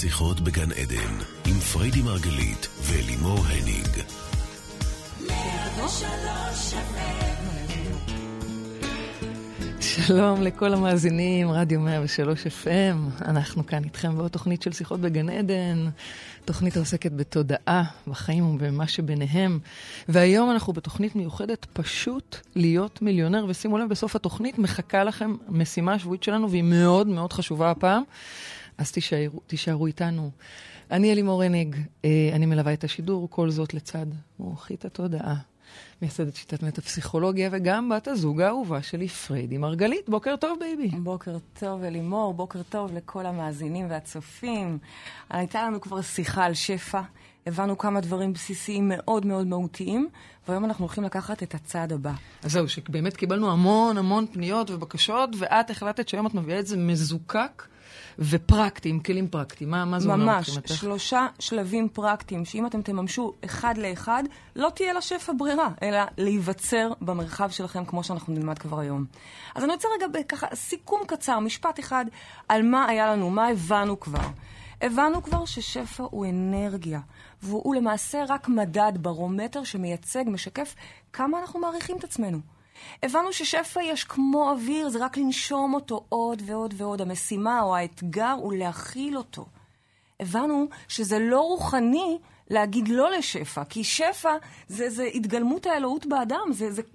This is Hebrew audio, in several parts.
שיחות בגן עדן עם פרדי מרגלית ולימור הניג. 103 FM. שלום לכל המאזינים, רדיו 103 FM. אנחנו כאן איתכם בעוד תוכנית של שיחות בגן עדן. תוכנית עוסקת בתודעה, בחיים ובמה שביניהם. והיום אנחנו בתוכנית מיוחדת פשוט להיות מיליונר. ושימו לב, בסוף התוכנית מחכה לכם משימה השבועית שלנו, והיא מאוד מאוד חשובה הפעם. אז תישארו איתנו. אני לימור הניג, אני מלווה את השידור, כל זאת לצד מומחית התודעה, מייסדת שיטת מטפסיכולוגיה, וגם בת הזוג האהובה שלי, פרדי מרגלית. בוקר טוב, בייבי. בוקר טוב, לימור. בוקר טוב לכל המאזינים והצופים. הייתה לנו כבר שיחה על שפע. הבנו כמה דברים בסיסיים מאוד מאוד מהותיים, והיום אנחנו הולכים לקחת את הצעד הבא. אז זהו, שבאמת קיבלנו המון המון פניות ובקשות, ואת החלטת שהיום את מביאה את זה מזוקק ופרקטי, עם כלים פרקטיים. מה זה אומר? ממש, שלושה שלבים פרקטיים, שאם אתם תממשו אחד לאחד, לא תהיה לשפע ברירה, אלא להיווצר במרחב שלכם, כמו שאנחנו נלמד כבר היום. אז אני רוצה רגע ככה סיכום קצר, משפט אחד, על מה היה לנו, מה הבנו כבר. הבנו כבר ששפע הוא אנרגיה, והוא למעשה רק מדד ברומטר שמייצג, משקף כמה אנחנו מעריכים את עצמנו. הבנו ששפע יש כמו אוויר, זה רק לנשום אותו עוד ועוד ועוד. המשימה או האתגר הוא להכיל אותו. הבנו שזה לא רוחני להגיד לא לשפע, כי שפע זה התגלמות האלוהות באדם,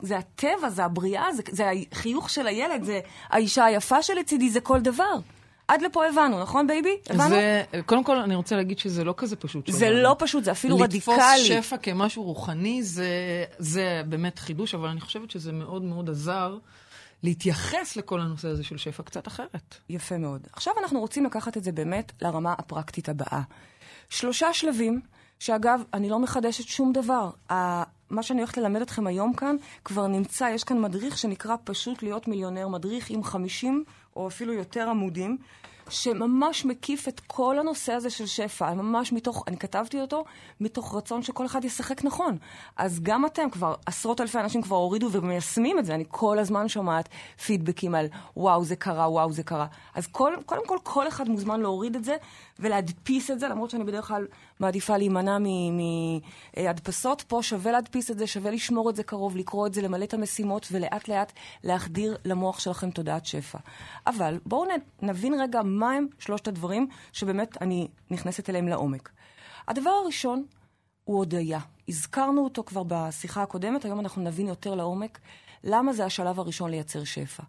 זה הטבע, זה הבריאה, זה החיוך של הילד, זה האישה היפה שלצידי, זה כל דבר. עד לפה הבנו, נכון בייבי? הבנו? קודם כל אני רוצה להגיד שזה לא כזה פשוט. זה לא פשוט, זה אפילו רדיקלי. לתפוס שפע כמשהו רוחני זה באמת חידוש, אבל אני חושבת שזה מאוד מאוד עזר להתייחס לכל הנושא הזה של שפע קצת אחרת. יפה מאוד. עכשיו אנחנו רוצים לקחת את זה באמת לרמה הפרקטית הבאה. שלושה שלבים, שאגב, אני לא מחדשת שום דבר. מה שאני הולכת ללמד אתכם היום כאן, כבר נמצא, יש כאן מדריך שנקרא פשוט להיות מיליונר, מדריך עם 50 או אפילו יותר עמודים, שממש מקיף את כל הנושא הזה של שפע, ממש מתוך, אני כתבתי אותו, מתוך רצון שכל אחד ישחק נכון. אז גם אתם כבר, עשרות אלפי אנשים כבר הורידו ומיישמים את זה, אני כל הזמן שומעת פידבקים על וואו זה קרה, וואו זה קרה. אז קודם כל, כל אחד מוזמן להוריד את זה, ולהדפיס את זה, למרות שאני בדרך כלל מעדיפה להימנע מהדפסות, פה שווה להדפיס את זה, שווה לשמור את זה קרוב, לקרוא את זה, למלא את המשימות, ולאט לאט להחדיר למוח שלכם תודעת שפע. אבל בואו נבין רגע מה הם שלושת הדברים שבאמת אני נכנסת אליהם לעומק. הדבר הראשון הוא הודעה. הזכרנו אותו כבר בשיחה הקודמת, היום אנחנו נבין יותר לעומק למה זה השלב הראשון לייצר שפע.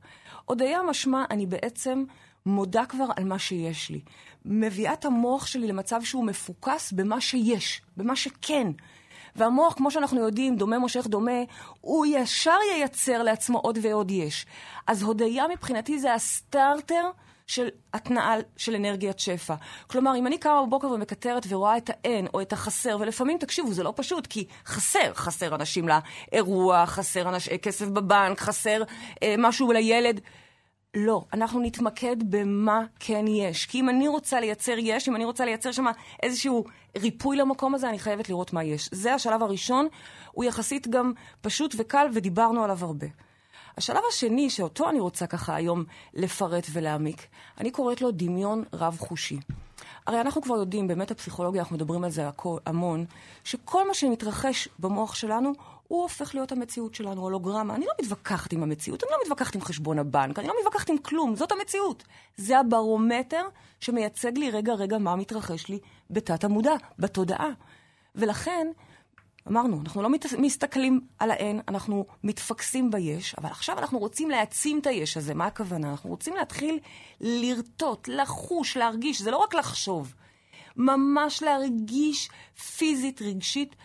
הודעה משמע, אני בעצם מודה כבר על מה שיש לי. מביאה את המוח שלי למצב שהוא מפוקס במה שיש, במה שכן. והמוח, כמו שאנחנו יודעים, דומה מושך דומה, הוא ישר ייצר לעצמו עוד ועוד יש. אז הודעה מבחינתי זה הסטארטר של התנאה של אנרגיית שפע. כלומר, אם אני קמה בבוקר ומקטרת ורואה את האין או את החסר, ולפעמים תקשיבו, זה לא פשוט, כי חסר אנשים לאירוע, חסר כסף בבנק, חסר משהו לילד. לא, אנחנו נתמקד במה כן יש. כי אם אני רוצה לייצר יש, אם אני רוצה לייצר שם איזשהו ריפוי למקום הזה, אני חייבת לראות מה יש. זה השלב הראשון, הוא יחסית גם פשוט וקל, ודיברנו עליו הרבה. השלב השני, שאותו אני רוצה ככה היום לפרט ולהעמיק, אני קוראת לו דמיון רב חושי. הרי אנחנו כבר יודעים, באמת הפסיכולוגיה, אנחנו מדברים על זה המון, שכל מה שמתרחש במוח שלנו, הוא הופך להיות המציאות שלנו, הולוגרמה. אני לא מתווכחת עם המציאות, אני לא מתווכחת עם חשבון הבנק, אני לא מתווכחת עם כלום, זאת המציאות. זה הברומטר שמייצג לי רגע מה מתרחש לי בתת המודע, בתודעה. ולכן אמרנו, אנחנו לא מסתכלים על האין, אנחנו מתפקסים ביש, אבל עכשיו אנחנו רוצים להעצים את היש הזה. מה הכוונה? אנחנו רוצים להתחיל לרטוט, לחוש, להרגיש. זה לא רק לחשוב, ממש להרגיש פיזית, רגשית,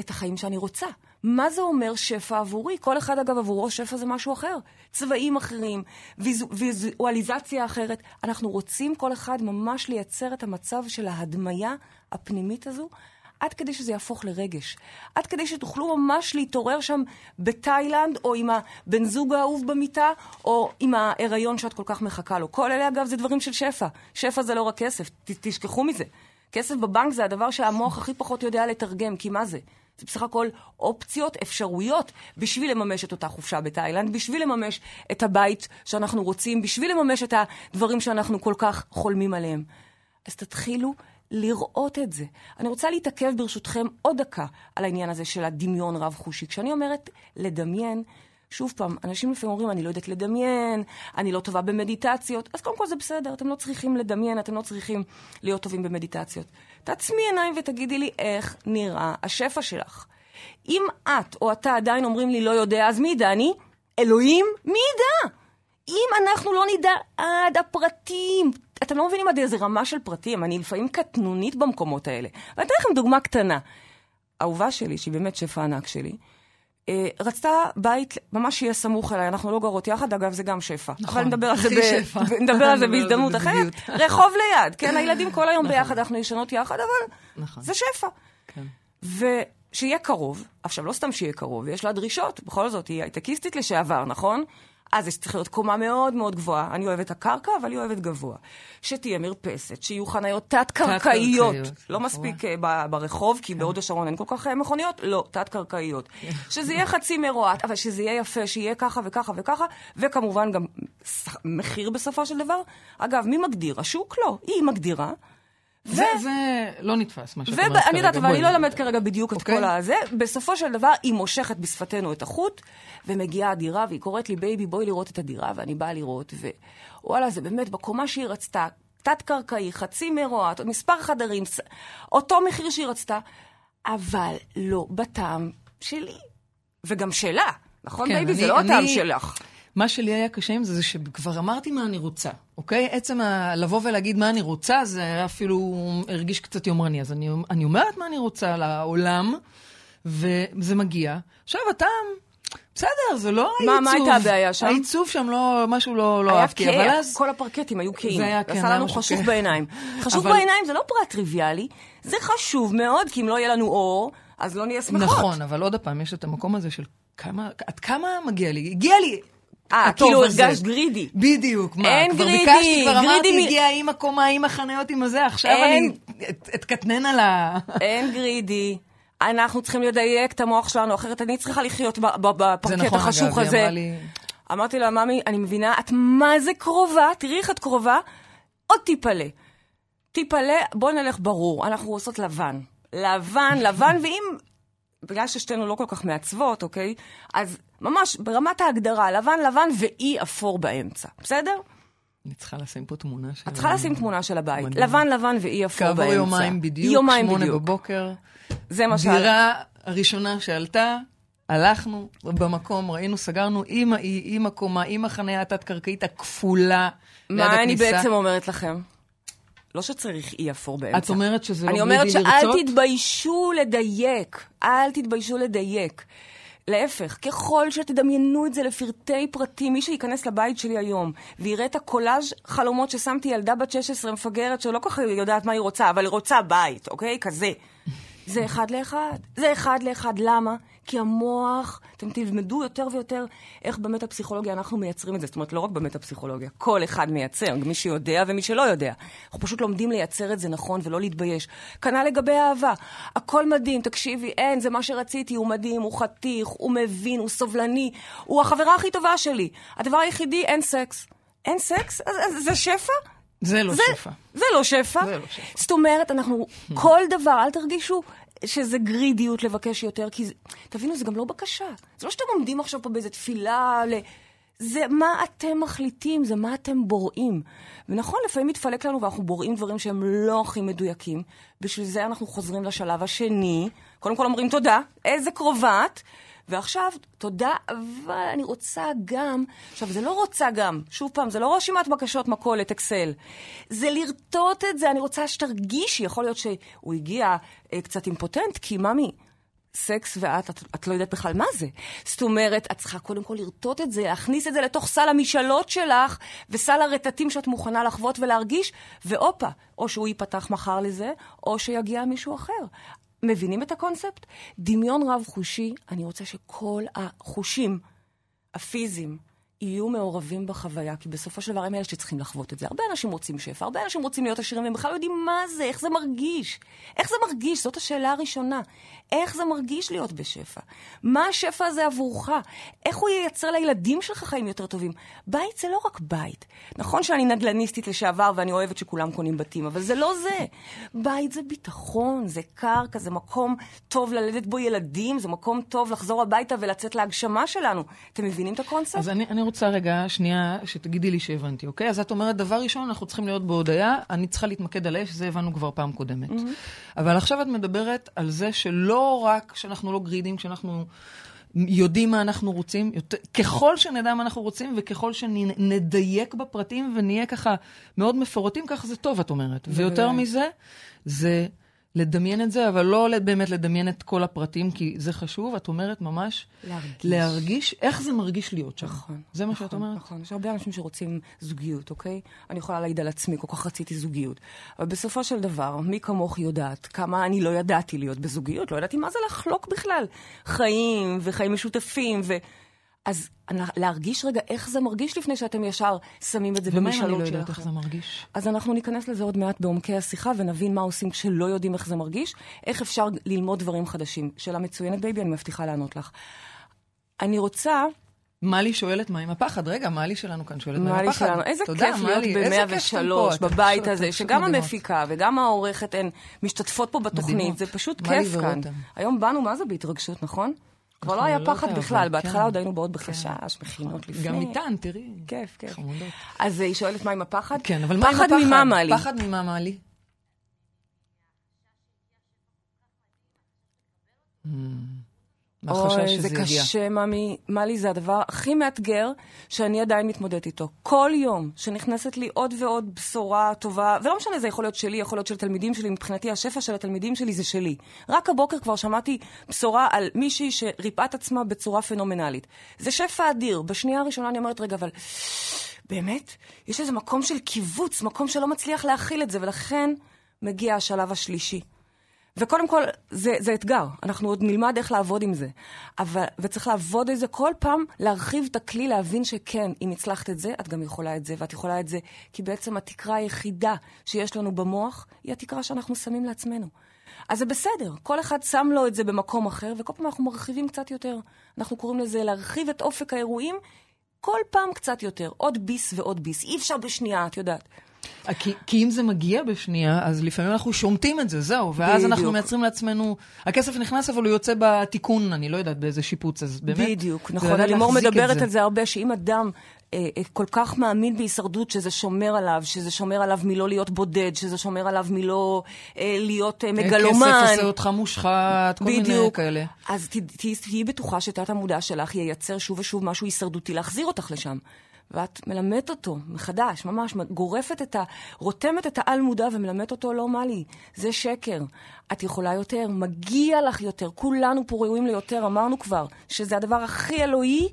את החיים שאני רוצה. מה זה אומר שפע עבורי? כל אחד אגב עבורו שפע זה משהו אחר. צבעים אחרים, ויזואליזציה אחרת. אנחנו רוצים כל אחד ממש לייצר את המצב של ההדמיה הפנימית הזו, עד כדי שזה יהפוך לרגש. עד כדי שתוכלו ממש להתעורר שם בתאילנד, או עם הבן זוג האהוב במיטה, או עם ההיריון שאת כל כך מחכה לו. כל אלה אגב זה דברים של שפע. שפע זה לא רק כסף, תשכחו מזה. כסף בבנק זה הדבר שהמוח הכי פחות יודע לתרגם, כי מה זה? זה בסך הכל אופציות, אפשרויות, בשביל לממש את אותה חופשה בתאילנד, בשביל לממש את הבית שאנחנו רוצים, בשביל לממש את הדברים שאנחנו כל כך חולמים עליהם. אז תתחילו לראות את זה. אני רוצה להתעכב ברשותכם עוד דקה על העניין הזה של הדמיון רב חושי. כשאני אומרת לדמיין, שוב פעם, אנשים לפעמים אומרים, אני לא יודעת לדמיין, אני לא טובה במדיטציות, אז קודם כל זה בסדר, אתם לא צריכים לדמיין, אתם לא צריכים להיות טובים במדיטציות. תעצמי עיניים ותגידי לי איך נראה השפע שלך. אם את או אתה עדיין אומרים לי לא יודע, אז מי ידע אני? אלוהים, מי ידע? אם אנחנו לא נדע עד הפרטים, אתם לא מבינים עד איזה רמה של פרטים, אני לפעמים קטנונית במקומות האלה. ואני אתן לכם דוגמה קטנה. האהובה שלי, שהיא באמת שפע ענק שלי, רצתה בית ממש שיהיה סמוך אליי, אנחנו לא גרות יחד, אגב זה גם שפע. נכון, אבל נדבר על זה בהזדמנות אחרת. רחוב ליד, כן, הילדים כל היום ביחד, אנחנו ישנות יחד, אבל זה שפע. ושיהיה קרוב, עכשיו לא סתם שיהיה קרוב, יש לה דרישות, בכל זאת היא הייטקיסטית לשעבר, נכון? אז צריך להיות קומה מאוד מאוד גבוהה. אני אוהבת הקרקע, אבל היא אוהבת גבוה. שתהיה מרפסת, שיהיו חניות תת-קרקעיות. לא מספיק ברחוב, כי בעוד השרון אין כל כך מכוניות. לא, תת-קרקעיות. שזה יהיה חצי מרועט, אבל שזה יהיה יפה, שיהיה ככה וככה וככה, וכמובן גם מחיר בסופו של דבר. אגב, מי מגדיר? השוק? לא. היא מגדירה. זה לא נתפס, מה שאת אומרת כרגע. אני יודעת, אבל אני לא למד כרגע בדיוק את כל הזה. בסופו של דבר, היא מושכת בשפתנו את החוט, ומגיעה הדירה, והיא קוראת לי, בייבי, בואי לראות את הדירה, ואני באה לראות, ווואלה, זה באמת, בקומה שהיא רצתה, תת-קרקעי, חצי מרוע, מספר חדרים, אותו מחיר שהיא רצתה, אבל לא בטעם שלי. וגם שלה, נכון, בייבי? זה לא הטעם שלך. מה שלי היה קשה עם זה, זה שכבר אמרתי מה אני רוצה, אוקיי? עצם לבוא ולהגיד מה אני רוצה, זה אפילו הרגיש קצת יומרני. אז אני אומרת מה אני רוצה לעולם, וזה מגיע. עכשיו, אתה... בסדר, זה לא העיצוב. מה הייתה הבעיה שם? העיצוב שם לא, משהו לא אהבתי. אבל אז... כל הפרקטים היו קיים. זה היה כן. עשה לנו חשוב בעיניים. חשוב בעיניים זה לא פרט טריוויאלי, זה חשוב מאוד, כי אם לא יהיה לנו אור, אז לא נהיה שמחות. נכון, אבל עוד הפעם יש את המקום הזה של כמה מגיע לי? הגיע לי! כאילו הרגשת גרידי. בדיוק, מה? כבר ביקשתי, כבר אמרתי, הגיעה עם הקומה, עם החניות, עם הזה, עכשיו אני אתקטנן על ה... אין גרידי. אנחנו צריכים לדייק את המוח שלנו, אחרת אני צריכה לחיות בפרקט החשוך הזה. אמרתי לה, מאמי, אני מבינה, את מה זה קרובה? תראי איך את קרובה, עוד תיפלה, בוא נלך ברור, אנחנו עושות לבן. לבן, ואם... בגלל ששתינו לא כל כך מעצבות, אוקיי? אז ממש ברמת ההגדרה, לבן ואי אפור באמצע. בסדר? אני צריכה לשים פה תמונה של... את צריכה לשים תמונה של הבית. לבן ואי אפור באמצע. כעבור יומיים בדיוק, 8 בבוקר. זה מה שאלה. דירה הראשונה שעלתה, הלכנו במקום, ראינו, סגרנו, עם הקומה, עם החניה התת-קרקעית הכפולה. מה אני בעצם אומרת לכם? לא שצריך אי אפור באמצע. את אומרת שזה לא בלי לרצות? אני אומרת שאל תתביישו לדייק. להפך, ככל שתדמיינו את זה לפרטי פרטים, מי שייכנס לבית שלי היום ויראה את הקולאז' חלומות ששמתי ילדה בת 16 מפגרת, שלא כל כך יודעת מה היא רוצה, אבל היא רוצה בית, אוקיי? כזה. זה אחד לאחד. למה? כי המוח, אתם תלמדו יותר ויותר איך באמת הפסיכולוגיה אנחנו מייצרים את זה. זאת אומרת, לא רק באמת הפסיכולוגיה, כל אחד מייצר, מי שיודע ומי שלא יודע. אנחנו פשוט לומדים לייצר את זה נכון ולא להתבייש. כנ"ל לגבי אהבה. הכל מדהים, תקשיבי, אין, זה מה שרציתי, הוא מדהים, הוא חתיך, הוא מבין, הוא סובלני, הוא החברה הכי טובה שלי. הדבר היחידי, אין סקס. אין סקס? זה שפע? זה לא שפע. זאת אומרת, אנחנו, כל דבר, אל תרגישו שזה גרידיות לבקש יותר, כי תבינו, זה גם לא בקשה. זה לא שאתם עומדים עכשיו פה באיזו תפילה, זה מה אתם מחליטים, זה מה אתם בוראים. ונכון, לפעמים מתפלק לנו ואנחנו בוראים דברים שהם לא הכי מדויקים. בשביל זה אנחנו חוזרים לשלב השני. קודם כל אומרים תודה, איזה קרובת. ועכשיו, תודה, אבל אני רוצה גם, עכשיו, זה לא רוצה גם, שוב פעם, זה לא רשימת בקשות מקולת, אקסל, זה לרטוט את זה, אני רוצה שתרגישי, יכול להיות שהוא הגיע קצת אימפוטנט, כי ממי, סקס ואת, את לא יודעת בכלל מה זה. זאת אומרת, את צריכה קודם כל לרטוט את זה, להכניס את זה לתוך סל המשאלות שלך, וסל הרטטים שאת מוכנה לחוות ולהרגיש, ואופה, או שהוא ייפתח מחר לזה, או שיגיע מישהו אחר. מבינים את הקונספט? דמיון רב חושי, אני רוצה שכל החושים, הפיזיים, יהיו מעורבים בחוויה, כי בסופו של דבר הם אלה שצריכים לחוות את זה. הרבה אנשים רוצים שפע, הרבה אנשים רוצים להיות עשירים, והם בכלל יודעים מה זה, איך זה מרגיש. איך זה מרגיש? זאת השאלה הראשונה. איך זה מרגיש להיות בשפע? מה השפע הזה עבורך? איך הוא ייצר לילדים שלך חיים יותר טובים? בית זה לא רק בית. נכון שאני נדלניסטית לשעבר, ואני אוהבת שכולם קונים בתים, אבל זה לא זה. בית זה ביטחון, זה קרקע, זה מקום טוב ללדת בו ילדים, זה מקום טוב לחזור הביתה ולצאת להגשמה שלנו. אתם מבינים את הקונספט? אז אני רוצה רגע, שנייה, שתגידי לי שהבנתי, אוקיי? אז את אומרת, דבר ראשון, אנחנו צריכים להיות בהודעה, אני צריכה להתמקד על האש, זה הבנו כבר פעם קודמת. אבל עכשיו את מדברת על זה שלא רק שאנחנו לא גרידים, כשאנחנו יודעים מה אנחנו רוצים, ככל שנדע מה אנחנו רוצים, וככל שנדייק בפרטים ונהיה ככה מאוד מפורטים, כך זה טוב, את אומרת. ויותר מזה, זה לדמיין את זה, אבל לא באמת לדמיין את כל הפרטים, כי זה חשוב, את אומרת ממש, להרגיש איך זה מרגיש להיות שם. נכון. זה מה שאת אומרת? נכון, יש הרבה אנשים שרוצים זוגיות, אוקיי? אני יכולה להעיד על עצמי, כל כך רציתי זוגיות. אבל בסופו של דבר, מי כמוך יודעת, כמה אני לא ידעתי להיות בזוגיות, לא ידעתי מה זה לחלוק בכלל. חיים וחיים משותפים ו... אז להרגיש רגע איך זה מרגיש לפני שאתם ישר שמים את זה במשלות שלכם. ומה אם אני לא יודעת איך זה מרגיש? אז אנחנו ניכנס לזה עוד מעט בעומקי השיחה ונבין מה עושים כשלא יודעים איך זה מרגיש, איך אפשר ללמוד דברים חדשים. שאלה מצוינת, בייבי, אני מבטיחה לענות לך. אני רוצה... מאלי שואלת מה עם הפחד. רגע, מאלי שלנו כאן שואלת מה עם הפחד. איזה כיף להיות ב-103 בבית הזה, שגם המפיקה וגם העורכת הן משתתפות פה בתוכנית. זה פשוט כיף כאן. היום באנו, מה זה בהתרגשות, נכון? כבר לא היה פחד בכלל, בהתחלה עוד היינו בעוד בחשש, מכינות לפני. גם איתן, תראי. כיף, כיף. חמודות. אז היא שואלת מה עם הפחד? כן, אבל מה עם הפחד? פחד ממה מעלי? אוי, זה קשה, ממי. מעלי זה הדבר הכי מאתגר שאני עדיין מתמודדת איתו. כל יום שנכנסת לי עוד ועוד בשורה טובה, ולא משנה, זה יכול להיות שלי, יכול להיות של תלמידים שלי, מבחינתי השפע של התלמידים שלי זה שלי. רק הבוקר כבר שמעתי בשורה על מישהי שריפאת עצמה בצורה פנומנלית. זה שפע אדיר. בשנייה הראשונה אני אומרת, רגע, אבל באמת? יש איזה מקום של קיבוץ, מקום שלא מצליח להכיל את זה, ולכן מגיע השלב השלישי. וקודם כל, זה אתגר. אנחנו עוד נלמד איך לעבוד עם זה. אבל, וצריך לעבוד עם זה כל פעם, להרחיב את הכלי, להבין שכן, אם הצלחת את זה, את גם יכולה את זה, ואת יכולה את זה. כי בעצם התקרה היחידה שיש לנו במוח, היא התקרה שאנחנו שמים לעצמנו. אז זה בסדר. כל אחד שם לו את זה במקום אחר, וכל פעם אנחנו מרחיבים קצת יותר. אנחנו קוראים לזה להרחיב את אופק האירועים, כל פעם קצת יותר. עוד ביס ועוד ביס. אי אפשר בשנייה, את יודעת. כי אם זה מגיע בשנייה, אז לפעמים אנחנו שומטים את זה, זהו, ואז אנחנו מייצרים לעצמנו, הכסף נכנס אבל הוא יוצא בתיקון, אני לא יודעת באיזה שיפוץ, אז באמת. בדיוק, נכון, לימור מדברת על זה הרבה, שאם אדם כל כך מאמין בהישרדות שזה שומר עליו, שזה שומר עליו מלא להיות בודד, שזה שומר עליו מלא להיות מגלומן. כסף עושה אותך מושחת, כל מיני כאלה. אז תהיי בטוחה שתת המודע שלך ייצר שוב ושוב משהו הישרדותי, להחזיר אותך לשם. ואת מלמדת אותו מחדש, ממש גורפת רותמת את העל מודע ומלמדת אותו, לא מה לי, זה שקר. את יכולה יותר, מגיע לך יותר, כולנו פה ראויים ליותר, אמרנו כבר, שזה הדבר הכי אלוהי,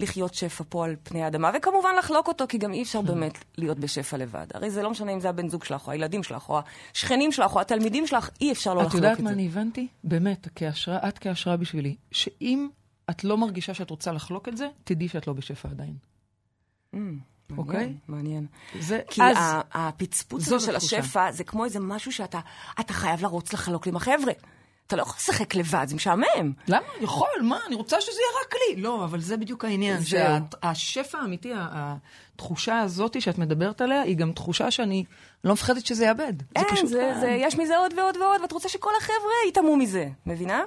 לחיות שפע פה על פני האדמה, וכמובן לחלוק אותו, כי גם אי אפשר באמת להיות בשפע לבד. הרי זה לא משנה אם זה הבן זוג שלך, או הילדים שלך, או השכנים שלך, או התלמידים שלך, אי אפשר לא לחלוק את זה. את יודעת מה אני הבנתי? באמת, את כהשראה בשבילי, שאם את לא מרגישה שאת רוצה לחלוק את זה, תדעי שאת לא בשפע עדיין. אוקיי? מעניין. כי הפצפוץ של השפע זה כמו איזה משהו שאתה חייב לרוץ לחלוק עם החבר'ה. אתה לא יכול לשחק לבד, זה משעמם. למה? יכול, מה? אני רוצה שזה יהיה רק לי. לא, אבל זה בדיוק העניין. השפע האמיתי, התחושה הזאת שאת מדברת עליה, היא גם תחושה שאני לא מפחדת שזה יאבד. אין, יש מזה עוד ועוד ועוד, ואת רוצה שכל החבר'ה יתאמו מזה. מבינה?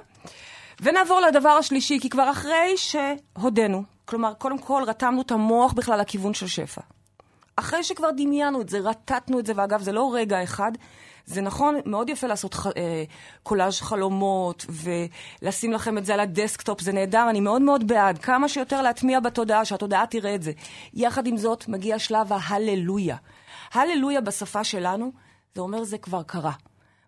ונעבור לדבר השלישי, כי כבר אחרי שהודנו, כלומר, קודם כל רתמנו את המוח בכלל לכיוון של שפע. אחרי שכבר דמיינו את זה, רטטנו את זה, ואגב, זה לא רגע אחד, זה נכון, מאוד יפה לעשות קולאז' חלומות, ולשים לכם את זה על הדסקטופ, זה נהדר, אני מאוד מאוד בעד, כמה שיותר להטמיע בתודעה, שהתודעה תראה את זה. יחד עם זאת, מגיע שלב ההללויה. הללויה בשפה שלנו, זה אומר זה כבר קרה.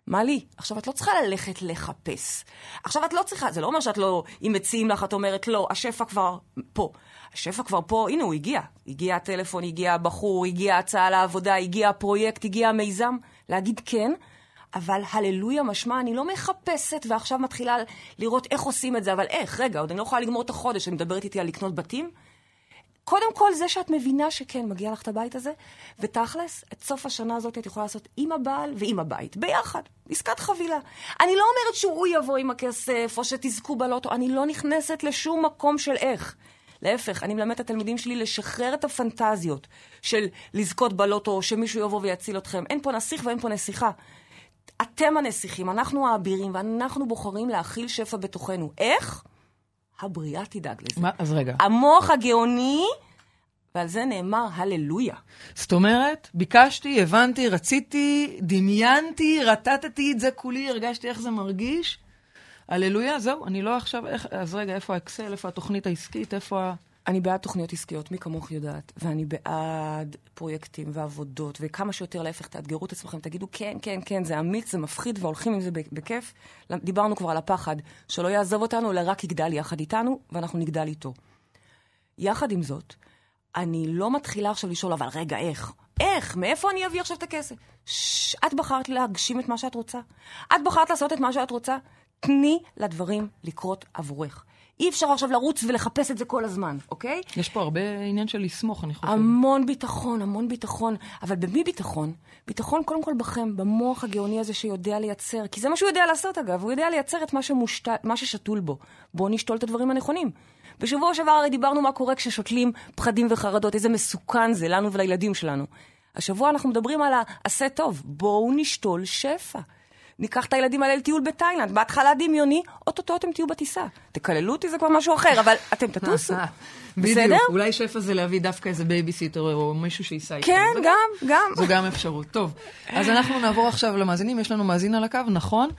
מה לי? עכשיו את לא צריכה ללכת לחפש. עכשיו את לא צריכה, זה לא אומר שאת לא, אם מציעים לך, את אומרת לא, השפע כבר פה. השפע כבר פה, הנה הוא הגיע. הגיע הטלפון, הגיע הבחור, הגיע הצעה לעבודה, הגיע הפרויקט, הגיע המיזם. להגיד כן, אבל הללויה משמע, אני לא מחפשת ועכשיו מתחילה לראות איך עושים את זה, אבל איך, רגע, עוד אני לא יכולה לגמור את החודש, אני מדברת איתי על לקנות בתים. קודם כל זה שאת מבינה שכן מגיע לך את הבית הזה, ותכלס, את סוף השנה הזאת את יכולה לעשות עם הבעל ועם הבית, ביחד, עסקת חבילה. אני לא אומרת שהוא יבוא עם הכסף, או שתזכו בלוטו, אני לא נכנסת לשום מקום של איך. להפך, אני מלמד את התלמידים שלי לשחרר את הפנטזיות של לזכות בלוטו, שמישהו יבוא ויציל אתכם. אין פה נסיך ואין פה נסיכה. אתם הנסיכים, אנחנו האבירים, ואנחנו בוחרים להכיל שפע בתוכנו. איך? הבריאה תדאג לזה. מה? אז רגע. המוח הגאוני, ועל זה נאמר הללויה. זאת אומרת, ביקשתי, הבנתי, רציתי, דמיינתי, רטטתי את זה כולי, הרגשתי איך זה מרגיש. הללויה, זהו, אני לא עכשיו, אז רגע, איפה האקסל, איפה התוכנית העסקית, איפה... אני בעד תוכניות עסקיות, מי כמוך יודעת, ואני בעד פרויקטים ועבודות, וכמה שיותר להפך, תאתגרו את עצמכם, תגידו, כן, כן, כן, זה אמיץ, זה מפחיד, והולכים עם זה בכיף. דיברנו כבר על הפחד, שלא יעזוב אותנו, אלא רק יגדל יחד איתנו, ואנחנו נגדל איתו. יחד עם זאת, אני לא מתחילה עכשיו לשאול, אבל רגע, איך? איך? מאיפה אני אביא עכשיו את הכסף? את בחרת להגשים את מה שאת רוצה? את בחרת לעשות את מה שאת רוצה? תני לדברים לקרות עבורך. אי אפשר עכשיו לרוץ ולחפש את זה כל הזמן, אוקיי? יש פה הרבה עניין של לסמוך, אני חושבת. המון ביטחון, המון ביטחון. אבל במי ביטחון? ביטחון קודם כל בכם, במוח הגאוני הזה שיודע לייצר. כי זה מה שהוא יודע לעשות, אגב. הוא יודע לייצר את מה ששתול בו. בואו נשתול את הדברים הנכונים. בשבוע שעבר הרי דיברנו מה קורה כששותלים פחדים וחרדות. איזה מסוכן זה לנו ולילדים שלנו. השבוע אנחנו מדברים על העשה טוב. בואו נשתול שפע. ניקח את הילדים האלה לטיול בטיילנד, בהתחלה דמיוני, אוטוטו אתם תהיו בטיסה. תקללו אותי, זה כבר משהו אחר, אבל אתם תטוסו. בסדר? אולי שפע זה להביא דווקא איזה בייביסיטר או מישהו שיסע איתו. כן, גם. זו גם אפשרות. טוב, אז אנחנו נעבור עכשיו למאזינים, יש לנו מאזין על הקו, נכון?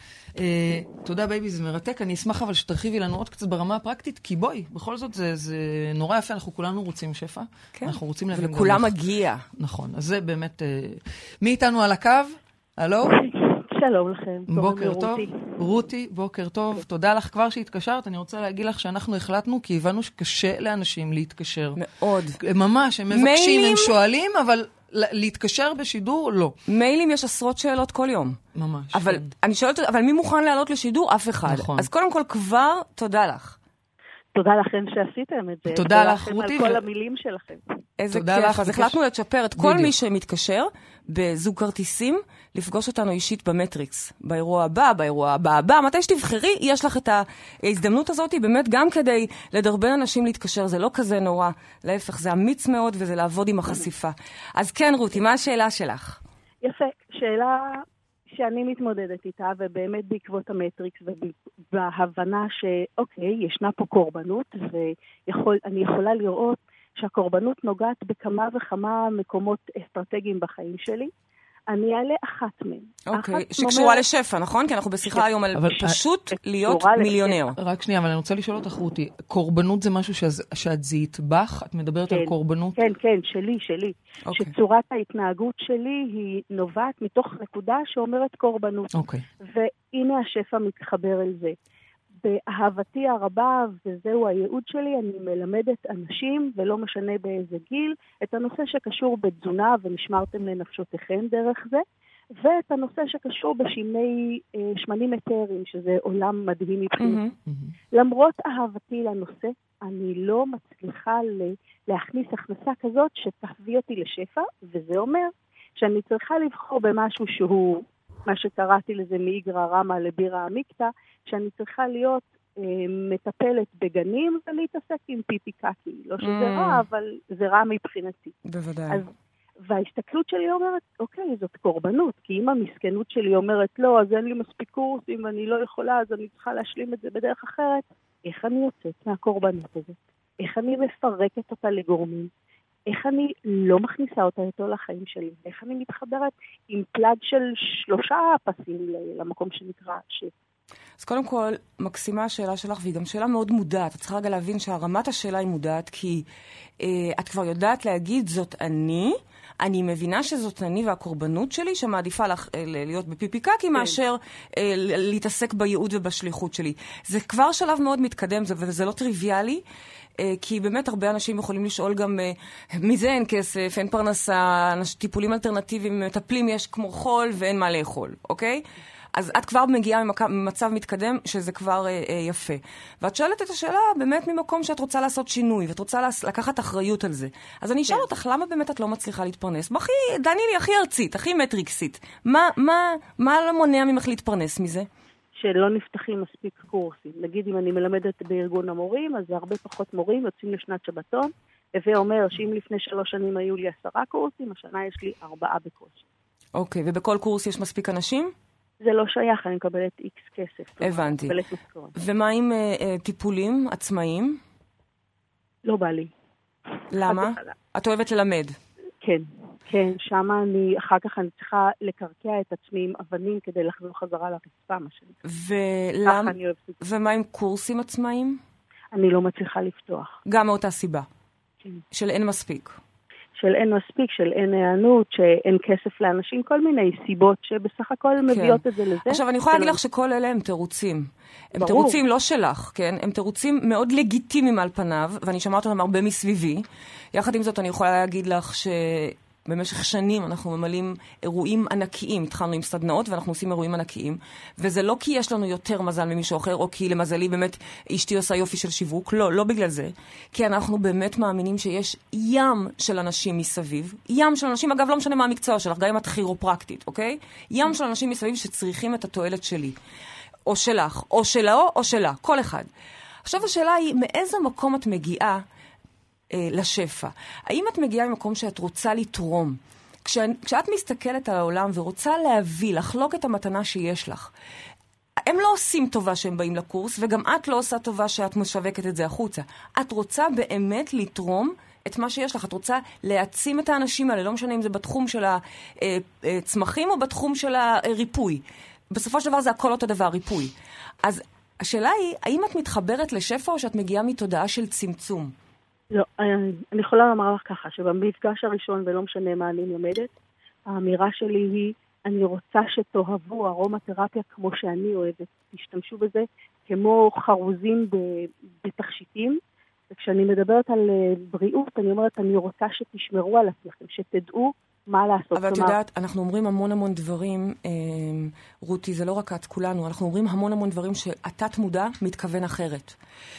תודה בייבי, זה מרתק, אני אשמח אבל שתרחיבי לנו עוד קצת ברמה הפרקטית, כי בואי, בכל זאת זה נורא יפה, אנחנו כולנו רוצים שפע, אנחנו רוצים להבין. וכולם מגיע. נכון, אז זה באמת, מי איתנו על הקו? הלו? שלום לכם. בוקר טוב. רותי, בוקר טוב. תודה לך כבר שהתקשרת. אני רוצה להגיד לך שאנחנו החלטנו כי הבנו שקשה לאנשים להתקשר. מאוד. ממש, הם מבקשים, הם שואלים, אבל להתקשר בשידור, לא. מיילים יש עשרות שאלות כל יום. ממש. אבל אני שואלת, אבל מי מוכן לעלות לשידור? אף אחד. נכון. אז קודם כל כבר, תודה לך. תודה לכם שעשיתם את זה. תודה לך, רותי. על כל המילים שלכם. איזה כיף. אז החלטנו לצ'פר את כל מי שמתקשר בזוג כרטיסים, לפגוש אותנו אישית במטריקס. באירוע הבא, מתי שתבחרי, יש לך את ההזדמנות הזאת, באמת גם כדי לדרבן אנשים להתקשר, זה לא כזה נורא. להפך, זה אמיץ מאוד, וזה לעבוד עם החשיפה. אז כן, רותי, מה השאלה שלך? יפה, שאלה שאני מתמודדת איתה, ובאמת בעקבות המטריקס, וההבנה שאוקיי, ישנה פה קורבנות, ואני יכולה לראות שהקורבנות נוגעת בכמה וכמה מקומות אסטרטגיים בחיים שלי. אני אעלה אחת מהן. אוקיי, שקשורה לשפע, נכון? כי אנחנו בשיחה היום על פשוט להיות מיליונר. רק שנייה, אבל אני רוצה לשאול אותך, רותי, קורבנות זה משהו שאת זיהית בך? את מדברת על קורבנות? כן, שלי. שצורת ההתנהגות שלי היא נובעת מתוך נקודה שאומרת קורבנות. והנה השפע מתחבר אל זה. באהבתי הרבה, וזהו הייעוד שלי, אני מלמדת אנשים, ולא משנה באיזה גיל, את הנושא שקשור בתזונה, ונשמרתם לנפשותיכם דרך זה, ואת הנושא שקשור בשמנים אתריים, שזה עולם מדהים מבחינתי. למרות אהבתי לנושא, אני לא מצליחה להכניס הכנסה כזאת שתביא אותי לשפע, וזה אומר שאני צריכה לבחור במשהו שהוא, מה שקראתי לזה מאיגרא רמא לבירא עמיקתא, שאני צריכה להיות מטפלת בגנים ולהתעסק עם פיפיקקי. לא שזה רע, אבל זה רע מבחינתי. בוודאי. וההסתכלות שלי אומרת, אוקיי, זאת קורבנות, כי אם המסכנות שלי אומרת, לא, אז אין לי מספיק קורס, אם אני לא יכולה, אז אני צריכה להשלים את זה בדרך אחרת. איך אני יוצאת מהקורבנות הזאת? איך אני מפרקת אותה לגורמים? איך אני לא מכניסה אותה יותר לחיים שלי? איך אני מתחברת עם פלד של 3 פסים למקום שנקרא שפע? אז קודם כל, מקסימה השאלה שלך, והיא גם שאלה מאוד מודעת. את צריכה רגע להבין שהרמת השאלה היא מודעת, כי את כבר יודעת להגיד, זאת אני מבינה שזאת אני והקורבנות שלי, שמעדיפה לך להיות בפיפיקקי, מאשר להתעסק בייעוד ובשליחות שלי. זה כבר שלב מאוד מתקדם, וזה לא טריוויאלי, כי באמת הרבה אנשים יכולים לשאול גם, מזה אין כסף, אין פרנסה, טיפולים אלטרנטיביים, מטפלים יש כמו חול, ואין מה לאכול, אוקיי? אז את כבר מגיעה ממצב מתקדם שזה כבר יפה. ואת שואלת את השאלה באמת ממקום שאת רוצה לעשות שינוי, ואת רוצה לקחת אחריות על זה. אז אני אשאל אותך, למה באמת את לא מצליחה להתפרנס? בכי, דנילי, הכי ארצית, הכי מטריקסית. מה מונע ממך להתפרנס מזה? שלא נפתחים מספיק קורסים. נגיד, אם אני מלמדת בארגון המורים, אז הרבה פחות מורים יוצאים לשנת שבתון, הווה אומר שאם לפני 3 שנים היו לי 10 קורסים, השנה יש לי 4 בקושי. אוקיי, ובכל קורס יש מספיק אנשים? זה לא שייך, אני מקבלת איקס כסף. הבנתי. ומה עם טיפולים עצמאיים? לא בא לי. למה? את אוהבת ללמד. כן, כן, שמה אני, אחר כך אני צריכה לקרקע את עצמי עם אבנים כדי לחזור חזרה לרצפה, מה שנקרא. ולמה? ומה עם קורסים עצמאיים? אני לא מצליחה לפתוח. גם מאותה סיבה. של אין מספיק. של אין מספיק, של אין הענות, שאין כסף לאנשים, כל מיני סיבות שבסך הכל מביאות את זה לזה. עכשיו, אני יכולה להגיד לך שכל אלה הם תירוצים. הם תירוצים לא שלך, כן? הם תירוצים מאוד לגיטימיים על פניו, ואני שמעת אותם הרבה מסביבי. יחד עם זאת, אני יכולה להגיד לך שבמשך שנים אנחנו ממלאים אירועים ענקיים. התחלנו עם סדנאות, ואנחנו עושים אירועים ענקיים. וזה לא כי יש לנו יותר מזל ממישהו אחר, או כי למזלי באמת אשתי עושה יופי של שיווק. לא, לא בגלל זה. כי אנחנו באמת מאמינים שיש ים של אנשים מסביב. ים של אנשים, אגב, לא משנה מה המקצוע שלך, גם אם את כירופרקטית, אוקיי? ים של אנשים מסביב שצריכים את התועלת שלי. או שלך, או שלו, או שלה. כל אחד. עכשיו השאלה היא, מאיזה מקום את מגיעה לשפע? האם את מגיעה למקום שאת רוצה לתרום? כשאת מסתכלת על העולם ורוצה להביא, לחלוק את המתנה שיש לך, הם לא עושים טובה שהם באים לקורס, וגם את לא עושה טובה שאת משווקת את זה החוצה. את רוצה באמת לתרום את מה שיש לך. את רוצה להעצים את האנשים האלה, לא משנה אם זה בתחום של הצמחים או בתחום של הריפוי. בסופו של דבר זה הכל אותו דבר, ריפוי. אז השאלה היא, האם את מתחברת לשפע או שאת מגיעה מתודעה של צמצום? לא, אני יכולה לומר לך ככה, שבמפגש הראשון, ולא משנה מה אני מלמדת, האמירה שלי היא, אני רוצה שתאהבו ארומתרפיה כמו שאני אוהבת. תשתמשו בזה כמו חרוזים בתכשיטים, וכשאני מדברת על בריאות, אני אומרת, אני רוצה שתשמרו על עצמכם, שתדעו מה לעשות. אבל את יודעת, אנחנו אומרים המון המון דברים, רותי, זה לא רק את, כולנו, אנחנו אומרים המון המון דברים שהתת מודע מתכוון אחרת.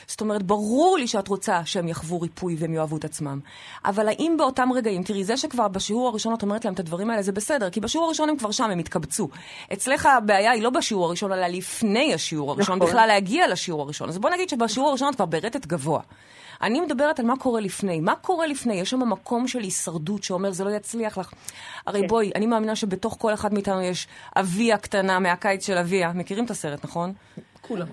זאת אומרת, ברור לי שאת רוצה שהם יחוו ריפוי והם יאהבו את עצמם. אבל האם באותם רגעים, תראי, זה שכבר בשיעור הראשון את אומרת להם את הדברים האלה, זה בסדר, כי בשיעור הראשון הם כבר שם, הם התקבצו. אצלך הבעיה היא לא בשיעור הראשון, אלא לפני השיעור הראשון, בכלל להגיע לשיעור הראשון. אז בוא נגיד שבשיעור הראשון את כבר ברטט גבוה. אני מדברת על מה קורה לפני. מה קורה לפני? יש שם המקום של הישרדות שאומר, זה לא יצליח לך. הרי בואי, אני מאמינה שבתוך כל אחד מאיתנו יש אביה קטנה מהקיץ של אביה. מכירים את הסרט, נכון? כולם.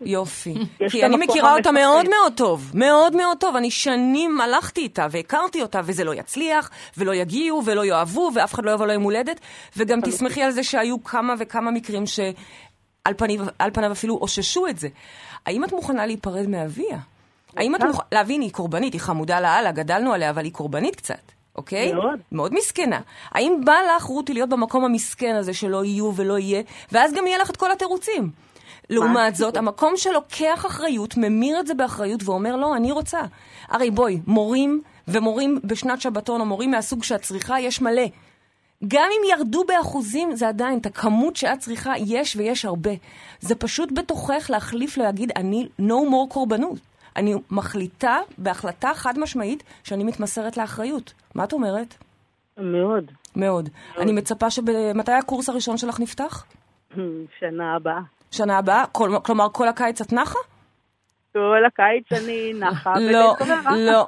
יופי. כי אני מכירה אותה מאוד מאוד טוב. מאוד מאוד טוב. אני שנים הלכתי איתה והכרתי אותה, וזה לא יצליח, ולא יגיעו, ולא יאהבו, ואף אחד לא יבוא להם הולדת. וגם תשמחי על זה שהיו כמה וכמה מקרים שעל פניו אפילו אוששו את זה. האם את מוכנה להיפרד מאביה? האם את מוכנה להבין, היא קורבנית, היא חמודה להעלה, גדלנו עליה, אבל היא קורבנית קצת, אוקיי? מאוד. מאוד מסכנה. האם בא לך, רותי, להיות במקום המסכן הזה שלא יהיו ולא יהיה, ואז גם יהיה לך את כל התירוצים. לעומת זאת, המקום שלוקח אחריות, ממיר את זה באחריות ואומר, לא, אני רוצה. הרי בואי, מורים ומורים בשנת שבתון, או מורים מהסוג שאת צריכה, יש מלא. גם אם ירדו באחוזים, זה עדיין, את הכמות שאת צריכה, יש ויש הרבה. זה פשוט בתוכך להחליף, להגיד, אני no more קורבנות. אני מחליטה בהחלטה חד משמעית שאני מתמסרת לאחריות. מה את אומרת? מאוד. מאוד. אני מצפה מתי הקורס הראשון שלך נפתח? שנה הבאה. שנה הבאה? כלומר, כל הקיץ את נחה? כל הקיץ אני נחה. לא, לא,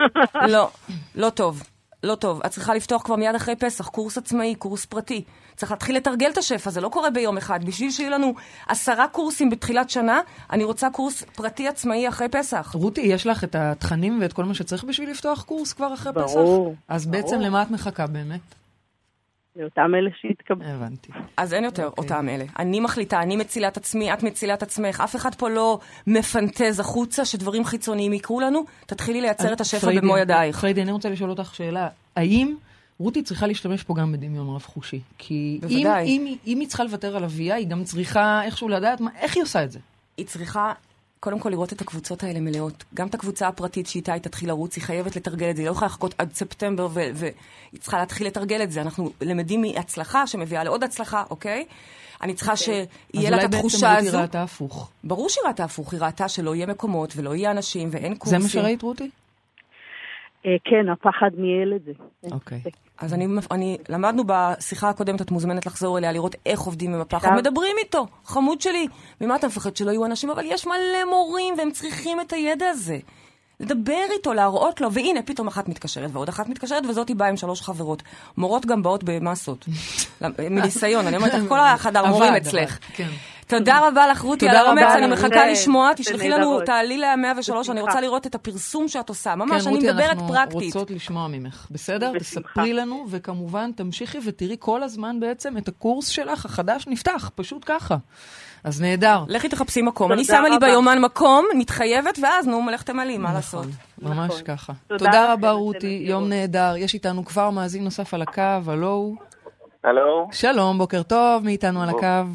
לא, לא טוב. לא טוב. את צריכה לפתוח כבר מיד אחרי פסח, קורס עצמאי, קורס פרטי. צריך להתחיל לתרגל את השפע, זה לא קורה ביום אחד. בשביל שיהיו לנו 10 קורסים בתחילת שנה, אני רוצה קורס פרטי עצמאי אחרי פסח. רותי, יש לך את התכנים ואת כל מה שצריך בשביל לפתוח קורס כבר אחרי פסח? ברור. אז בעצם למה את מחכה באמת? לאותם אלה שהתקבלו. הבנתי. אז אין יותר אותם אלה. אני מחליטה, אני מצילה את עצמי, את מצילה את עצמך. אף אחד פה לא מפנטז החוצה שדברים חיצוניים יקרו לנו. תתחילי לייצר את השפע במו ידייך. פריידי, אני רוצה לשאול אותך שאלה. האם רותי צריכה להשתמש פה גם בדמיון רב חושי? כי אם היא צריכה לוותר על אביה, היא גם צריכה איכשהו לדעת איך היא עושה את זה. היא צריכה קודם כל לראות את הקבוצות האלה מלאות. גם את הקבוצה הפרטית שאיתה היא תתחיל לרוץ, היא חייבת לתרגל את זה. היא לא יכולה לחכות עד ספטמבר והיא צריכה להתחיל לתרגל את זה. אנחנו למדים מהצלחה שמביאה לעוד הצלחה, אוקיי? אני צריכה שיהיה לה את התחושה הזו. אז אולי בעצם היא ראתה הפוך. ברור שהיא ראתה הפוך. היא ראתה שלא יהיה מקומות ולא יהיה אנשים ואין קורסים. זה מה שראית, רותי? כן, הפחד מילד זה. אוקיי. אז אני למדנו בשיחה הקודמת, את מוזמנת לחזור אליה, לראות איך עובדים עם הפחד. מדברים איתו, חמוד שלי. ממה אתה מפחד שלא יהיו אנשים? אבל יש מלא מורים, והם צריכים את הידע הזה. לדבר איתו, להראות לו, והנה, פתאום אחת מתקשרת, ועוד אחת מתקשרת, וזאת היא באה עם 3 חברות. מורות גם באות במסות. מניסיון, אני אומרת, כל החדר מורים אצלך. כן. תודה רבה לך, רותי, על הרמץ, אני מחכה לשמוע, תשלחי לנו, תעלי ל-103, אני רוצה לראות את הפרסום שאת עושה, ממש, אני מדברת פרקטית. אנחנו רוצות לשמוע ממך, בסדר? תספרי לנו, וכמובן, תמשיכי ותראי כל הזמן בעצם את הקורס שלך החדש נפתח, פשוט ככה. אז נהדר. לכי תחפשי מקום, אני שמה לי ביומן מקום, מתחייבת, ואז נו, מלך תמלי, מה לעשות? ממש ככה. תודה רבה, רותי, יום נהדר, יש איתנו כבר מאזין נוסף על הקו, הלו. הלו. שלום, בוקר טוב, מאיתנו על הקו.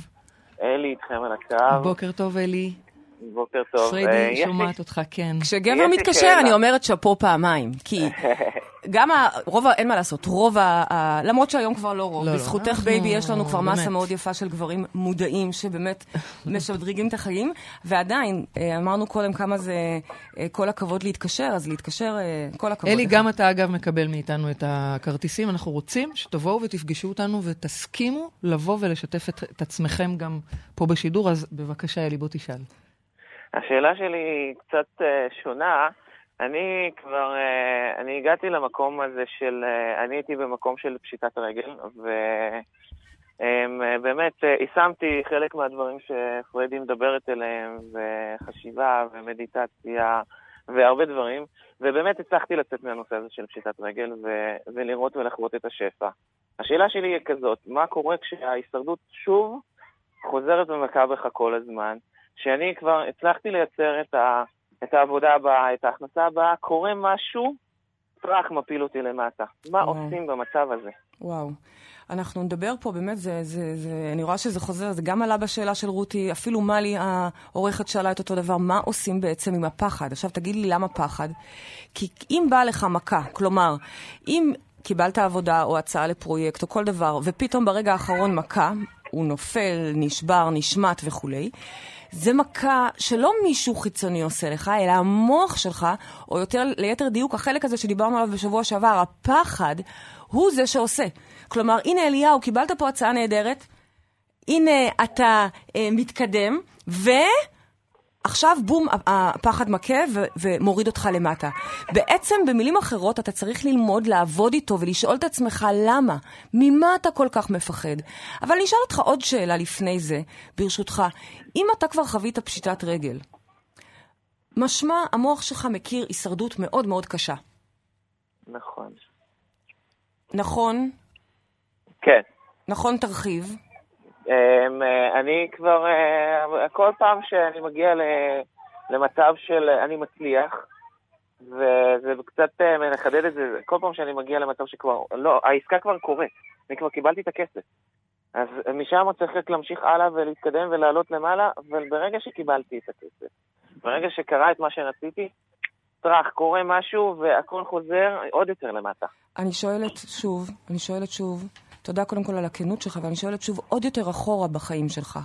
אלי איתכם על הקו. בוקר טוב, אלי. בוקר טוב. פרדי, שומעת אותך, כן. כשגבר מתקשר, אני אומרת שפו פעמיים. כי גם הרוב, אין מה לעשות, רוב, למרות שהיום כבר לא רוב, בזכותך בייבי יש לנו כבר מסה מאוד יפה של גברים מודעים, שבאמת משדרגים את החיים, ועדיין, אמרנו קודם כמה זה כל הכבוד להתקשר, אז להתקשר כל הכבוד. אלי, גם אתה אגב מקבל מאיתנו את הכרטיסים, אנחנו רוצים שתבואו ותפגשו אותנו ותסכימו לבוא ולשתף את עצמכם גם פה בשידור, אז בבקשה אלי, בוא תשאל. השאלה שלי קצת שונה. אני הגעתי למקום הזה של, אני הייתי במקום של פשיטת רגל, ובאמת יישמתי חלק מהדברים שפרדי מדברת אליהם, וחשיבה ומדיטציה והרבה דברים, ובאמת הצלחתי לצאת מהנושא הזה של פשיטת רגל ולראות ולחוות את השפע. השאלה שלי היא כזאת, מה קורה כשההישרדות שוב חוזרת ומכה בך כל הזמן? שאני כבר הצלחתי לייצר את העבודה הבאה, את ההכנסה הבאה, קורה משהו, פרח מפיל אותי למטה. מה עושים במצב הזה? וואו. אנחנו נדבר פה, באמת, אני רואה שזה חוזר, זה גם עלה בשאלה של רותי, אפילו מלי, העורכת שאלה את אותו דבר, מה עושים בעצם עם הפחד? עכשיו, תגיד לי למה פחד? כי אם בא לך מכה, כלומר, אם קיבלת עבודה או הצעה לפרויקט או כל דבר, ופתאום ברגע האחרון מכה, הוא נופל, נשבר, נשמט וכולי, זה מכה שלא מישהו חיצוני עושה לך, אלא המוח שלך, או יותר, ליתר דיוק, החלק הזה שדיברנו עליו בשבוע שעבר, הפחד, הוא זה שעושה. כלומר, הנה אליהו, קיבלת פה הצעה נהדרת, הנה אתה מתקדם, ועכשיו בום, הפחד מכה ומוריד אותך למטה. בעצם, במילים אחרות, אתה צריך ללמוד לעבוד איתו ולשאול את עצמך למה, ממה אתה כל כך מפחד. אבל אני אשאל אותך עוד שאלה לפני זה, ברשותך. אם אתה כבר חווית פשיטת רגל, משמע המוח שלך מכיר הישרדות מאוד מאוד קשה. נכון. נכון? כן. נכון תרחיב? אני כבר, כל פעם שאני מגיע למצב של אני מצליח, וזה קצת מחדד את זה, כל פעם שאני מגיע למצב שכבר, לא, העסקה כבר קורית, אני כבר קיבלתי את הכסף. אז משם צריך להמשיך הלאה ולהתקדם ולעלות למעלה, אבל ברגע שקיבלתי את הכסף, ברגע שקרה את מה שרציתי, טרח, קורה משהו והכל חוזר עוד יותר למטה. אני שואלת שוב, תודה קודם כל על הכנות שלך, ואני שואלת שוב עוד יותר אחורה בחיים שלך.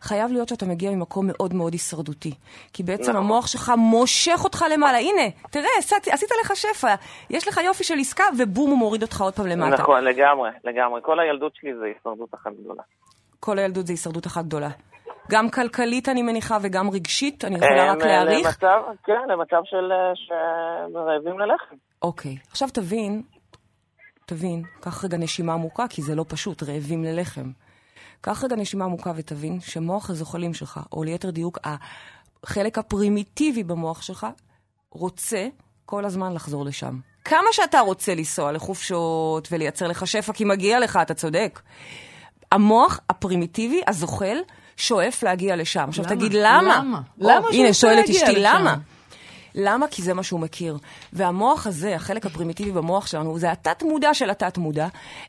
חייב להיות שאתה מגיע ממקום מאוד מאוד הישרדותי, כי בעצם המוח שלך מושך אותך למעלה. הנה, תראה, עשית לך שפע, יש לך יופי של עסקה, ובום, הוא מוריד אותך עוד פעם למטה. נכון, לגמרי. כל הילדות שלי זה הישרדות אחת גדולה. כל הילדות זה הישרדות אחת גדולה. גם כלכלית אני מניחה, וגם רגשית, אני יכולה רק להעריך. כן, למצב של רעבים ללחם. אוקיי, עכשיו תבין, קח רגע נשימה עמוקה, כי זה לא פשוט, רעבים ללחם. קח רגע נשימה עמוקה ותבין שמוח הזוחלים שלך, או ליתר דיוק, החלק הפרימיטיבי במוח שלך, רוצה כל הזמן לחזור לשם. כמה שאתה רוצה לנסוע לחופשות ולייצר לך שפע, כי מגיע לך, אתה צודק. המוח הפרימיטיבי, הזוחל, שואף להגיע לשם. עכשיו תגיד למה? הנה, שואלת אשתי, למה? למה? כי זה מה שהוא מכיר. והמוח הזה, החלק הפרימיטיבי במוח שלנו, זה התת מודע של התת מודע.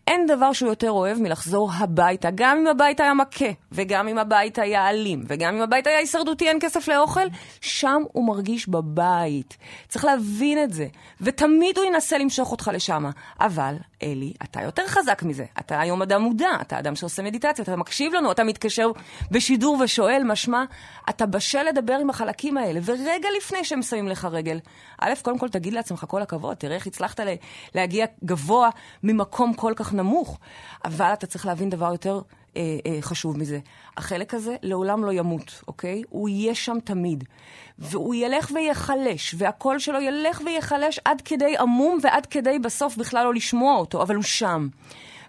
אין דבר שהוא יותר אוהב מלחזור הביתה, גם אם הבית היה מכה, וגם אם הבית היה אלים, וגם אם הבית היה הישרדותי, אין כסף לאוכל, שם הוא מרגיש בבית. צריך להבין את זה. ותמיד הוא ינסה למשוך אותך לשם. אבל, אלי, אתה יותר חזק מזה. אתה היום אדם מודע, אתה אדם שעושה מדיטציה, אתה מקשיב לנו, אתה מתקשר בשידור ושואל, משמע, אתה בשל לדבר עם החלקים האלה, ורגע לפני שהם שמים לך רגל, א', קודם כל תגיד לעצמך כל הכבוד, תראה איך הצלחת להגיע גבוה ממקום כל כך נמוך, אבל אתה צריך להבין דבר יותר חשוב מזה. החלק הזה לעולם לא ימות, אוקיי? הוא יהיה שם תמיד, והוא ילך ויחלש, והקול שלו ילך ויחלש עד כדי עמום ועד כדי בסוף בכלל לא לשמוע אותו, אבל הוא שם.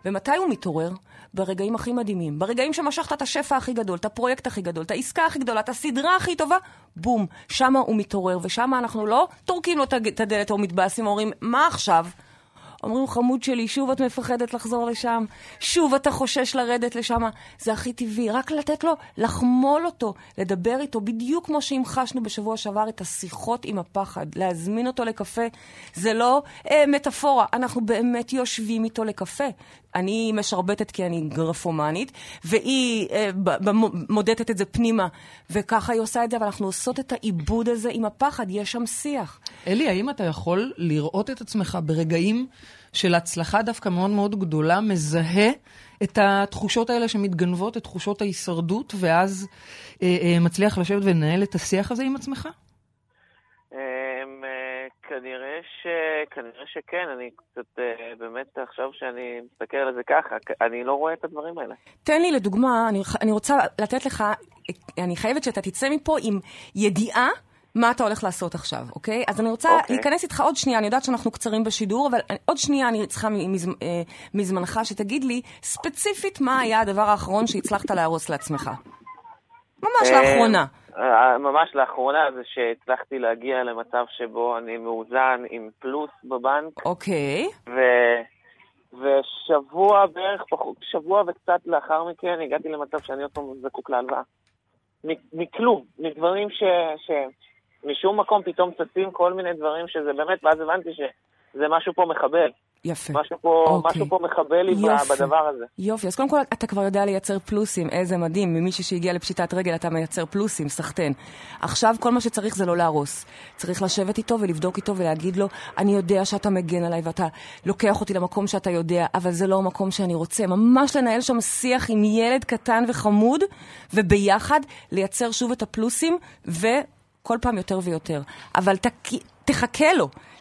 ומתי הוא מתעורר? ברגעים הכי מדהימים, ברגעים שמשכת את השפע הכי גדול, את הפרויקט הכי גדול, את העסקה הכי גדולה, את הסדרה הכי טובה, בום, שמה הוא מתעורר, ושמה אנחנו לא טורקים לו את הדלת או מתבאסים, אומרים, מה עכשיו? אומרים, חמוד שלי, שוב את מפחדת לחזור לשם, שוב אתה חושש לרדת לשם, זה הכי טבעי, רק לתת לו, לחמול אותו, לדבר איתו, בדיוק כמו שהמחשנו בשבוע שעבר את השיחות עם הפחד, להזמין אותו לקפה, זה לא מטאפורה, אנחנו באמת יושבים איתו לקפה, אני משרבטת כי אני גרפומנית, והיא מודדת את זה פנימה, וככה היא עושה את זה, אבל אנחנו עושות את העיבוד הזה עם הפחד, יש שם שיח. אלי, האם אתה יכול לראות את עצמך ברגעים של הצלחה דווקא מאוד מאוד גדולה, מזהה את התחושות האלה שמתגנבות, את תחושות ההישרדות, ואז מצליח לשבת ולנהל את השיח הזה עם עצמך? כנראה שכן, אני קצת באמת עכשיו שאני מסתכל על זה ככה, אני לא רואה את הדברים האלה. תן לי לדוגמה, אני רוצה לתת לך, אני חייבת שאתה תצא מפה עם ידיעה מה אתה הולך לעשות עכשיו, אוקיי? אז אני רוצה להיכנס איתך עוד שנייה, אני יודעת שאנחנו קצרים בשידור, אבל עוד שנייה אני צריכה מזמנך שתגיד לי ספציפית מה היה הדבר האחרון שהצלחת להרוס לעצמך. ממש לאחרונה. ממש לאחרונה זה שהצלחתי להגיע למצב שבו אני מאוזן עם פלוס בבנק. אוקיי. ושבוע בערך, שבוע וקצת לאחר מכן, הגעתי למצב שאני עוד פעם זקוק להלוואה. מכלום, מדברים שמשום מקום פתאום צצים כל מיני דברים שזה באמת, ואז הבנתי שזה משהו פה מחבל. יפה. משהו פה מחבל לי בדבר הזה. יופי, אז קודם כל אתה כבר יודע לייצר פלוסים, איזה מדהים, ממישהו שהגיע לפשיטת רגל אתה מייצר פלוסים, סחטן. עכשיו כל מה שצריך זה לא להרוס. צריך לשבת איתו ולבדוק איתו ולהגיד לו, אני יודע שאתה מגן עליי ואתה לוקח אותי למקום שאתה יודע, אבל זה לא המקום שאני רוצה. ממש לנהל שם שיח עם ילד קטן וחמוד, וביחד לייצר שוב את הפלוסים, וכל פעם יותר ויותר. אבל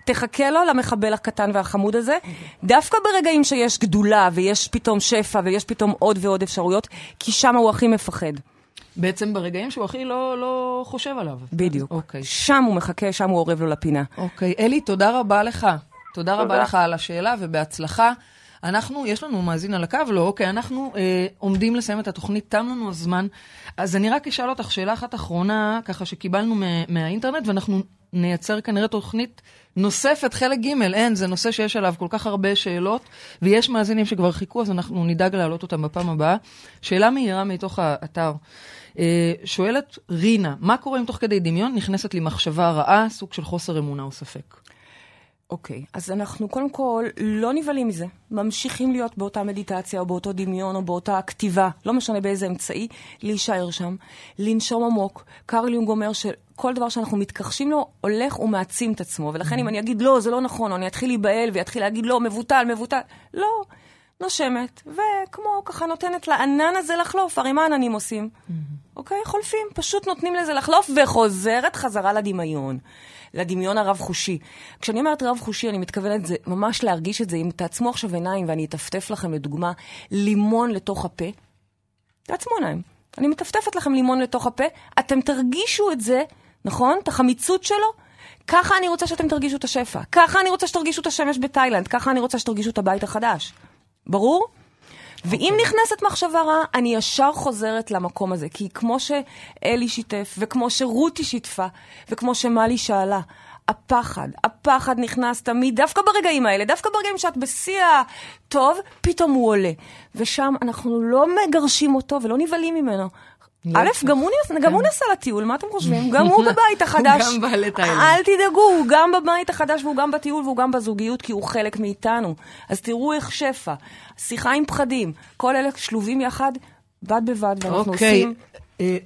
תחכה לו למחבל הקטן והחמוד הזה, דווקא ברגעים שיש גדולה ויש פתאום שפע ויש פתאום עוד ועוד אפשרויות, כי שם הוא הכי מפחד. בעצם ברגעים שהוא הכי לא חושב עליו. בדיוק. אוקיי. שם הוא מחכה, שם הוא עורב לו לפינה. אוקיי. אלי, תודה רבה לך. תודה רבה לך על השאלה ובהצלחה. אנחנו, יש לנו מאזין על הקו, לא, אוקיי, אנחנו עומדים לסיים את התוכנית, תם לנו הזמן, אז אני רק אשאל אותך שאלה אחת אחרונה, ככה שקיבלנו מהאינטרנט, ואנחנו נייצר כנראה תוכנית נוספת, חלק ג' אין, זה נושא שיש עליו כל כך הרבה שאלות, ויש מאזינים שכבר חיכו, אז אנחנו נדאג להעלות אותם בפעם הבאה. שאלה מהירה מתוך האתר. שואלת רינה, מה קורה אם תוך כדי דמיון נכנסת לי מחשבה רעה, סוג של חוסר אמונה או ספק? אוקיי, אז אנחנו קודם כל לא נבלים מזה, ממשיכים להיות באותה מדיטציה או באותו דמיון או באותה כתיבה, לא משנה באיזה אמצעי, להישאר שם, לנשום עמוק. קרל יונג אומר שכל דבר שאנחנו מתכחשים לו הולך ומעצים את עצמו, ולכן אם אני אגיד לא, זה לא נכון, או אני אתחיל להיבהל ויתחיל להגיד לא, מבוטל, לא, נושמת, וכמו ככה נותנת לענן הזה לחלוף, הרי מה עננים עושים? אוקיי, חולפים, פשוט נותנים לזה לחלוף וחוזרת חזרה לדמיון. לדמיון הרב חושי. כשאני אומרת רב חושי, אני מתכוונת זה, ממש להרגיש את זה, אם תעצמו עכשיו עיניים, ואני אטפטף לכם לדוגמה, לימון לתוך הפה, תעצמו עיניים. אני מטפטפת לכם לימון לתוך הפה, אתם תרגישו את זה, נכון? את החמיצות שלו? ככה אני רוצה שאתם תרגישו את השפע. ככה אני רוצה שתרגישו את השמש בתאילנד. ככה אני רוצה שתרגישו את הבית החדש. ברור? ואם נכנסת מחשבה רעה, אני ישר חוזרת למקום הזה, כי כמו שאלי שיתף, וכמו שרותי שיתפה, וכמו שמלי שאלה, הפחד נכנס תמיד, דווקא ברגעים האלה, דווקא ברגעים שאת בשיא הטוב, פתאום הוא עולה. ושם אנחנו לא מגרשים אותו ולא נבלים ממנו. א', גם הוא נסע לטיול, מה אתם חושבים? גם הוא בבית החדש. הוא גם בא לתאילנד. אל תדאגו, הוא גם בבית החדש, והוא גם בטיול, והוא גם בזוגיות, כי הוא חלק מאיתנו. אז תראו איך שפע, שיחה עם פחדים, כל אלה שלובים יחד, בד בבד, ואנחנו עושים...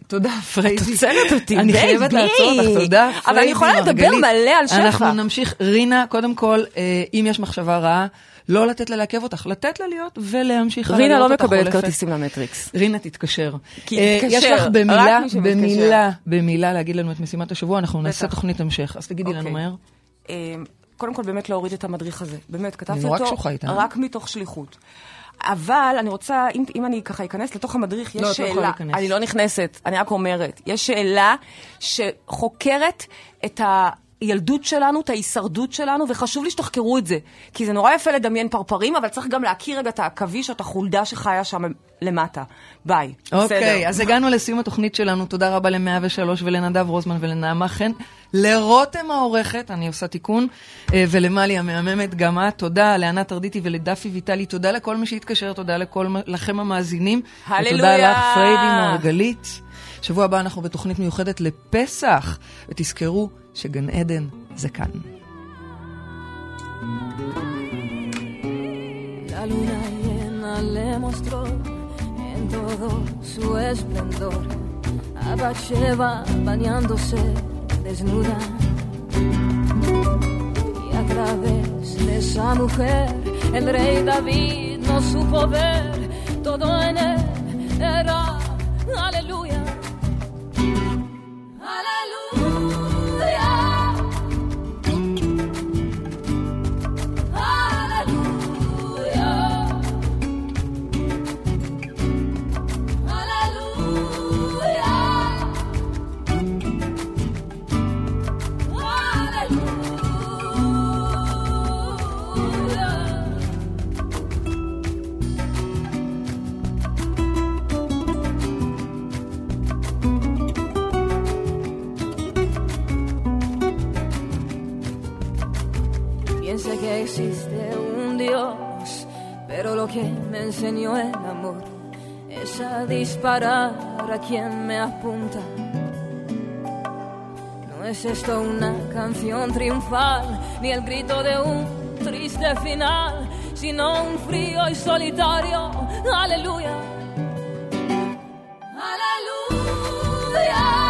תודה, פריידי. תוצרת אותי. אני חייבת לעצור לך, תודה, פריידי. אבל אני יכולה לדבר מלא על שפע. אנחנו נמשיך, רינה, קודם כל, אם יש מחשבה רעה, לא לתת לה לעכב אותך, לתת לה להיות ולהמשיך. רינה לא מקבלת כרטיסים למטריקס. רינה תתקשר. יש לך במילה להגיד לנו את משימת השבוע, אנחנו נעשה תוכנית המשך. אז תגידי לנו מהר. קודם כל באמת להוריד את המדריך הזה. באמת, כתבתי אותו רק מתוך שליחות. אבל אני רוצה, אם אני ככה אכנס לתוך המדריך, יש שאלה. אני לא נכנסת, אני רק אומרת. יש שאלה שחוקרת את ה... הילדות שלנו, את ההישרדות שלנו, וחשוב לי שתחקרו את זה, כי זה נורא יפה לדמיין פרפרים, אבל צריך גם להכיר רגע את הכביש, את החולדה שחיה שם למטה. ביי. אוקיי, אז הגענו לסיום התוכנית שלנו, תודה רבה ל-103 ולנדב רוזמן ולנעמה חן, לרותם העורכת, אני עושה תיקון, ולמלי המאממת, גם את, תודה לענת ארדיטי ולדפי ויטלי, תודה לכל מי שהתקשר, תודה לכם המאזינים, ותודה לך פריידי מרגלית. שבוע הבא אנחנו בתוכנית מיוחדת לפסח, ותזכרו שגן עדן זה כאן. La luna llena le mostró en todo su esplendor a Batsheba bañándose desnuda y a través de esa mujer el rey David no supo ver todo en él era aleluya que existe un Dios, pero lo que me enseñó el amor es a disparar a quien me apunta. No es esto una canción triunfal, ni el grito de un triste final, sino un frío y solitario aleluya. Aleluya.